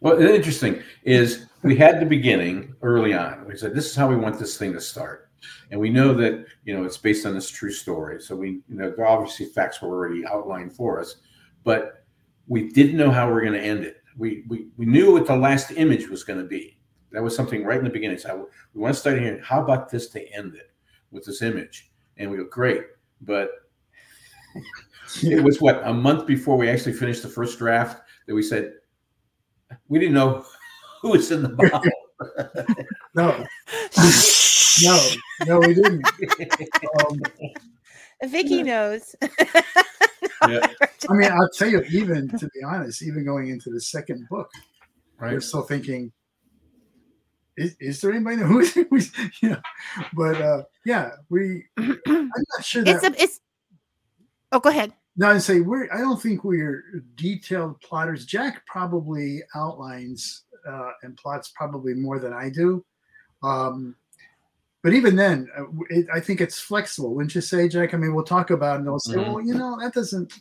Well, interesting is we had the beginning early on. We said, this is how we want this thing to start. And we know that, you know, it's based on this true story. So we, you know, obviously facts were already outlined for us, but we didn't know how we were going to end it. We, we we knew what the last image was going to be. That was something right in the beginning. So we want to start here. How about this to end it with this image? And we go, great. But it was what, a month before we actually finished the first draft that we said, we didn't know who was in the bottle. no, no, no, we didn't. Um, Vicky yeah. knows. no, yeah. I mean, I'll tell you, even to be honest, even going into the second book, right? We're still thinking, is, is there anybody who is? You know, but uh, yeah, we. I'm not sure that. It's a, it's, oh, go ahead. No, I say we're. I don't think we're detailed plotters. Jack probably outlines uh, and plots probably more than I do. Um, But even then, it, I think it's flexible, wouldn't you say, Jack? I mean, we'll talk about it and they'll say, mm-hmm. well, you know, that doesn't,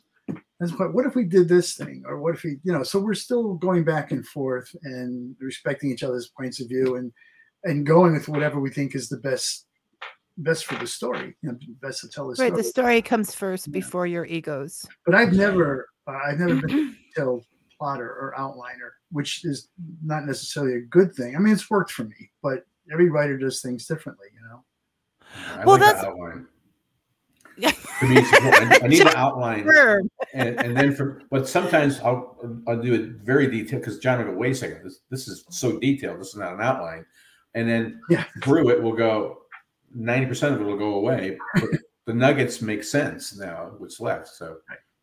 that's quite, what if we did this thing? Or what if we, you know, so we're still going back and forth and respecting each other's points of view and and going with whatever we think is the best best for the story, you know, best to tell the story. Right, the story comes first yeah. before your egos. But I've never, uh, I've never been a plotter or outliner, which is not necessarily a good thing. I mean, it's worked for me, but every writer does things differently, you know. I well, like that's. Outline. Yeah. I, I need an outline, and, and then for but sometimes I'll I'll do it very detailed because John will go, wait a second, this this is so detailed, this is not an outline, and then yeah. through it will go ninety percent of it will go away, but the nuggets make sense now what's left. So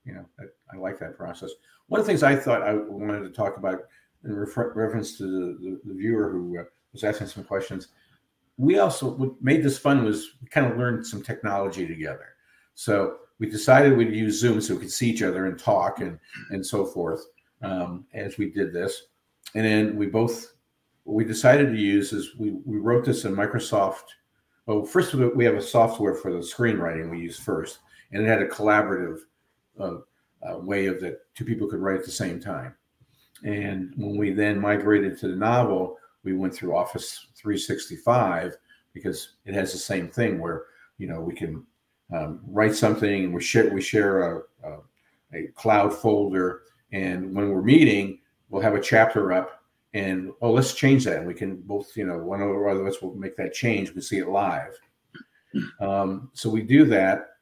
you know, I, I like that process. One of the things I thought I wanted to talk about in refer- reference to the, the, the viewer who. Uh, was asking some questions. We also, what made this fun was we kind of learned some technology together. So we decided we'd use Zoom so we could see each other and talk and, and so forth um, as we did this. And then we both, what we decided to use is we, we wrote this in Microsoft. Well, first of all, we have a software for the screenwriting we use first. And it had a collaborative uh, uh, way of that two people could write at the same time. And when we then migrated to the novel, we went through Office three sixty-five because it has the same thing where, you know, we can um, write something and we share, we share a, a, a cloud folder. And when we're meeting, we'll have a chapter up and, oh, let's change that. And we can both, you know, one or other of us will make that change. We see it live. Um, so we do that.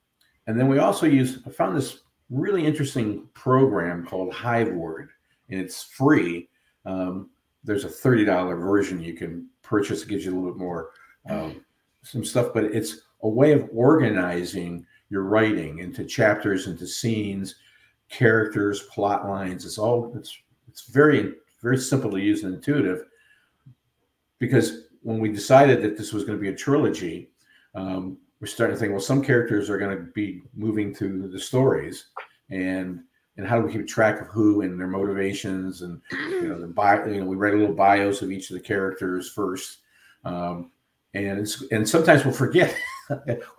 And then we also use, I found this really interesting program called Hiveword, and it's free. Um, There's a thirty dollars version you can purchase. It gives you a little bit more um, some stuff, but it's a way of organizing your writing into chapters, into scenes, characters, plot lines. It's all it's it's very very simple to use and intuitive. Because when we decided that this was going to be a trilogy, um, we're starting to think, well, some characters are going to be moving through the stories, and. And how do we keep track of who and their motivations? And you know, the bio, you know, we write a little bios of each of the characters first, um, and it's, and sometimes we'll forget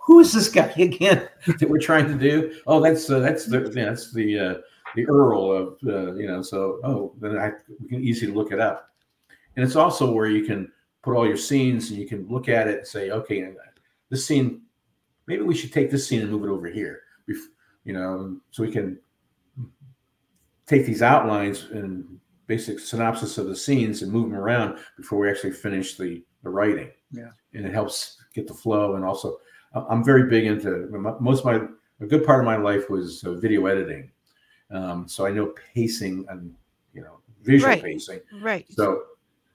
who is this guy again that we're trying to do. Oh, that's uh, that's the yeah, that's the uh, the Earl of uh, you know. So oh, then I we can easily look it up, and it's also where you can put all your scenes and you can look at it and say, okay, this scene, maybe we should take this scene and move it over here, you know, so we can. Take these outlines and basic synopsis of the scenes and move them around before we actually finish the, the writing. Yeah. And it helps get the flow. And also I'm very big into most of my, a good part of my life was video editing. Um, so I know pacing and, you know, visual right. pacing. Right. So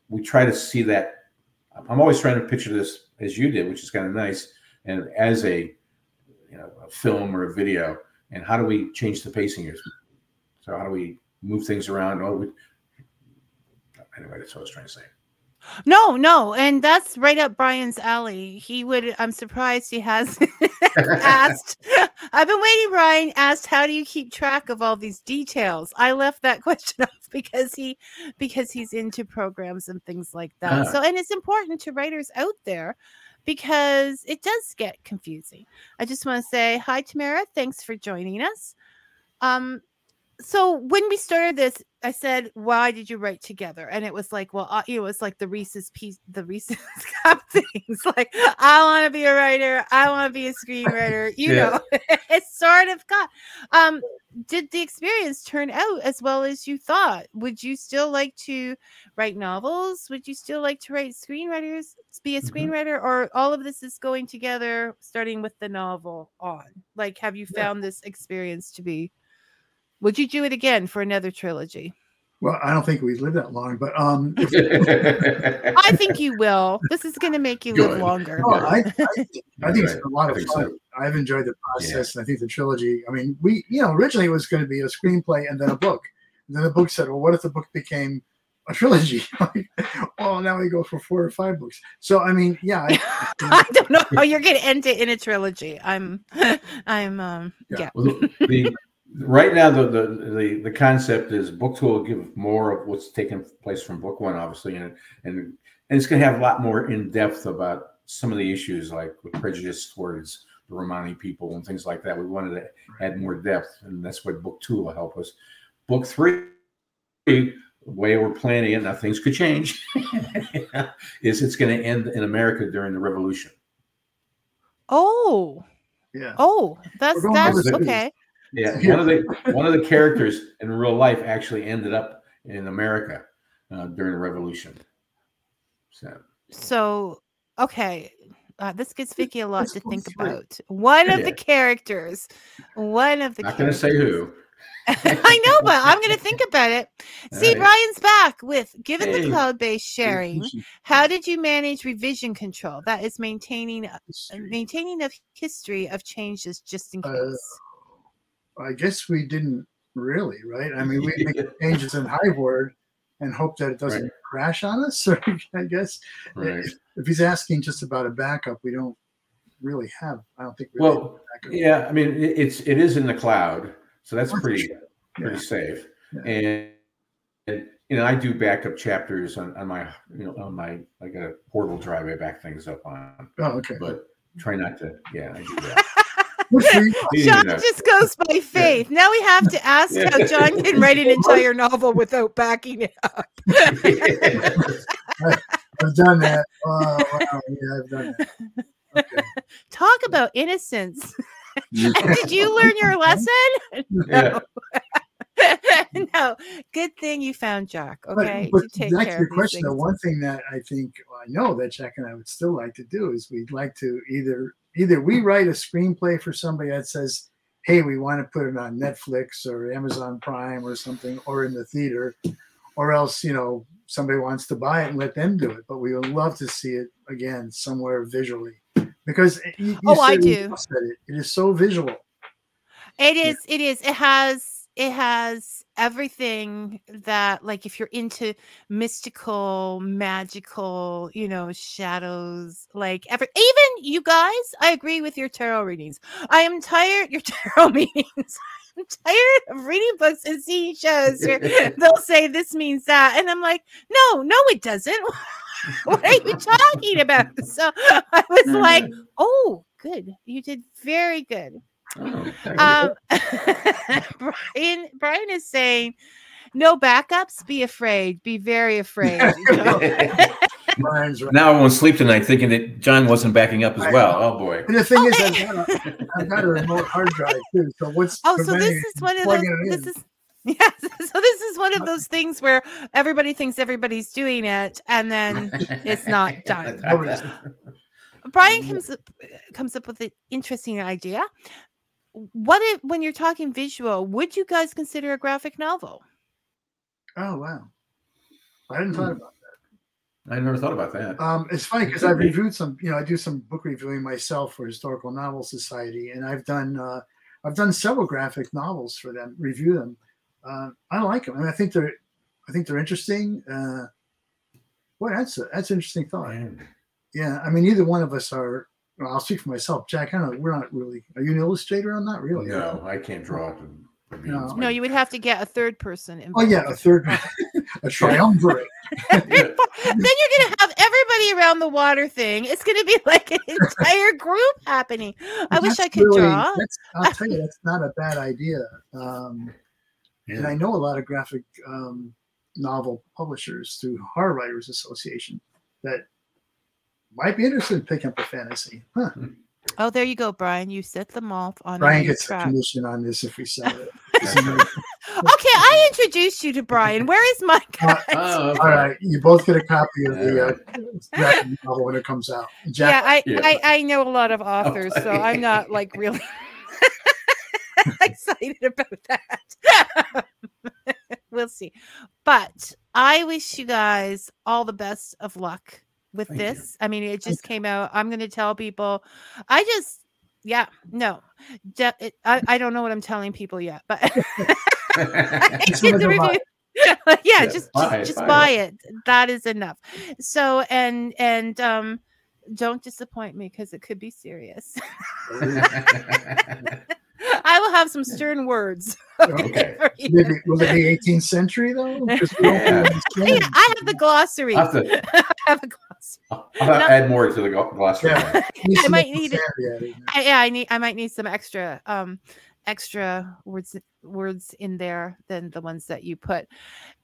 we try to see that. I'm always trying to picture this as you did, which is kind of nice. And as a, you know, a film or a video, and how do we change the pacing here? So how do we move things around? Oh, we... Anyway, that's what I was trying to say. No, no. And that's right up Brian's alley. He would, I'm surprised he hasn't asked. I've been waiting, Brian asked, how do you keep track of all these details? I left that question off because he, because he's into programs and things like that. Uh-huh. So, and it's important to writers out there because it does get confusing. I just want to say hi, Tamara. Thanks for joining us. Um, So when we started this, I said, why did you write together? And it was like, well, uh, it was like the Reese's piece, the Reese's Cup things. Like, I want to be a writer. I want to be a screenwriter. You yeah. know, it sort of got, um, did the experience turn out as well as you thought? Would you still like to write novels? Would you still like to write screenwriters, be a screenwriter, mm-hmm. or all of this is going together, starting with the novel on? Like, have you found yeah. this experience to be? Would you do it again for another trilogy? Well, I don't think we live that long, but um, I think you will. This is going to make you Good. live longer. No, I, I, I think right. it's been a lot of fun. So. I've enjoyed the process, yeah. and I think the trilogy. I mean, we, you know, originally it was going to be a screenplay and then a book. And then the book said, "Well, what if the book became a trilogy?" Well, now we go for four or five books. So, I mean, yeah, I, you know. I don't know how you're going to end it in a trilogy. I'm, I'm, um, yeah. yeah. Well, the, Right now, the, the the the concept is book two will give more of what's taken place from book one, obviously, and and and it's going to have a lot more in depth about some of the issues, like with prejudice towards the Romani people and things like that. We wanted to add more depth, and that's what book two will help us. Book three, the way we're planning it, now things could change, is it's going to end in America during the Revolution. Oh, yeah. Oh, that's that's okay. Yeah, one of the one of the characters in real life actually ended up in America uh, during the Revolution. So, so okay, uh, this gives Vicky a lot to think about. One of yeah. the characters, one of the. Not characters. Gonna say who. I know, but I'm gonna think about it. See, Brian's back with given hey. the cloud-based sharing. How did you manage revision control? That is maintaining maintaining a history of changes just in case. Uh, I guess we didn't really, right? I mean, we make changes in Hiveword and hope that it doesn't right. crash on us. Or I guess right. if, if he's asking just about a backup, we don't really have. I don't think. We well, have a backup. yeah, I mean, it's it is in the cloud, so that's pretty pretty yeah. safe. Yeah. And, and you know, I do backup chapters on, on my you know on my like a portable drive. I back things up on. Oh, okay. But try not to. Yeah, I do that. John just goes by faith. Yeah. Now we have to ask yeah. how John can write an entire novel without backing it up. yeah. I've done that. Oh, wow. Yeah, I've done that. Okay. Talk about innocence. Did you learn your lesson? No. Yeah. No. Good thing you found Jack. Okay. But, but to take back care to your question, though, one thing that I think well, I know that Jack and I would still like to do is we'd like to either. Either we write a screenplay for somebody that says, hey, we want to put it on Netflix or Amazon Prime or something, or in the theater, or else, you know, somebody wants to buy it and let them do it. But we would love to see it again somewhere visually because it, you, you oh, I do. It. it is so visual. It is. Yeah. It is. It has it has everything that like if you're into mystical, magical, you know, shadows, like every even you guys, I agree with your tarot readings. I am tired your tarot meetings. I'm tired of reading books and seeing shows where they'll say this means that. And I'm like, no, no, it doesn't. What are you talking about? So I was like, oh, good. You did very good. Oh, um, Brian, Brian is saying, no backups, be afraid, be very afraid. Brian's right. Now I won't sleep tonight thinking that John wasn't backing up as I well. Know. Oh, boy. And the thing oh, is, I've got, a, I've got a remote hard drive, too. So what's Oh, so this is one of those. This is, yeah, so this is one of those things where everybody thinks everybody's doing it, and then it's not done. Brian comes up, comes up with an interesting idea. What if, when you're talking visual, would you guys consider a graphic novel? Oh, wow. I hadn't thought about that. I never thought about that. Um, it's funny because I've reviewed some, you know, I do some book reviewing myself for Historical Novel Society, and I've done uh, I've done several graphic novels for them, review them. Uh, I like them. I mean, I think they're, I think they're interesting. Uh, Well, that's a, that's an interesting thought. Yeah. yeah, I mean, either one of us are. Well, I'll speak for myself, Jack. I don't know. We're not really. Are you an illustrator? I'm not really. No, I can't draw. I mean, no. no, you would have to get a third person involved. Oh yeah, a third, a triumvirate. Then you're gonna have everybody around the water thing. It's gonna be like an entire group happening. Well, I wish I could really, draw. I'll tell you, that's not a bad idea. Um, yeah. And I know a lot of graphic um, novel publishers through Horror Writers Association that might be interested in picking up a fantasy. Huh. Oh, there you go, Brian. You set them off on. Brian gets track. A commission on this if we sell it. Okay, I introduced you to Brian. Where is my guy? Uh, all right, you both get a copy of the uh, graphic novel when it comes out. Jack- yeah, I, yeah. I I know a lot of authors, so I'm not like really excited about that. We'll see, but I wish you guys all the best of luck with Thank this. You. I mean, it just Thank came out. I'm going to tell people. I just, yeah, no. De- it, I, I don't know what I'm telling people yet, but I did the review. yeah, yeah, just buy, just, just buy, buy it. it. That is enough. So, and, and, um, don't disappoint me because it could be serious. I will have some stern words. Okay. okay. Maybe, was it the eighteenth century though? Yeah. yeah, I have the glossary. I have, to, I have a glossary. I'll have to add more to the glossary. Yeah. I might need. It, I, yeah, I need. I might need some extra, um, extra words words in there than the ones that you put.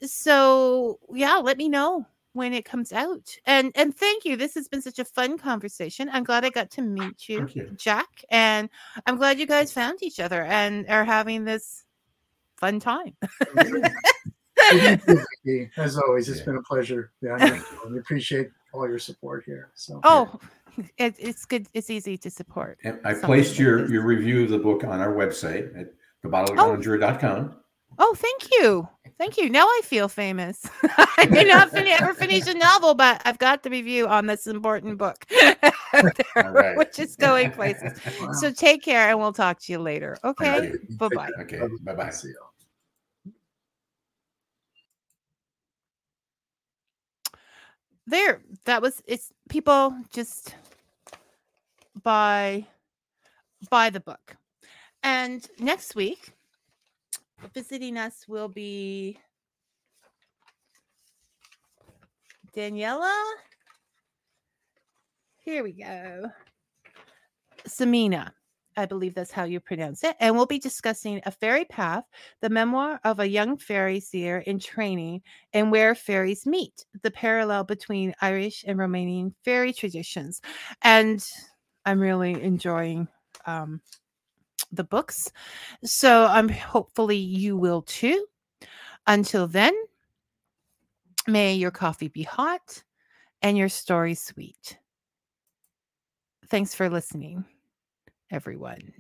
So yeah, let me know when it comes out. And and thank you. This has been such a fun conversation. I'm glad I got to meet you, you, Jack. And I'm glad you guys found each other and are having this fun time. As always, it's yeah. been a pleasure. Yeah, we appreciate all your support here. So Oh, it, it's good. It's easy to support. And I placed your, like your review of the book on our website at the bottle conjuror dot com. Oh, thank you. Thank you. Now I feel famous. I may not finish, ever finish a novel, but I've got the review on this important book, there, right. which is going places. Wow. So take care, and we'll talk to you later. Okay? You. Bye-bye. Okay. Bye-bye. See you. There. That was, it's people just buy, buy the book. And next week, visiting us will be Daniela. Here we go. Samina. I believe that's how you pronounce it. And we'll be discussing A Fairy Path, the memoir of a young fairy seer in training and where fairies meet, the parallel between Irish and Romanian fairy traditions. And I'm really enjoying um the books, so I'm um, hopefully you will too. Until then, may your coffee be hot and your story sweet. Thanks for listening, everyone.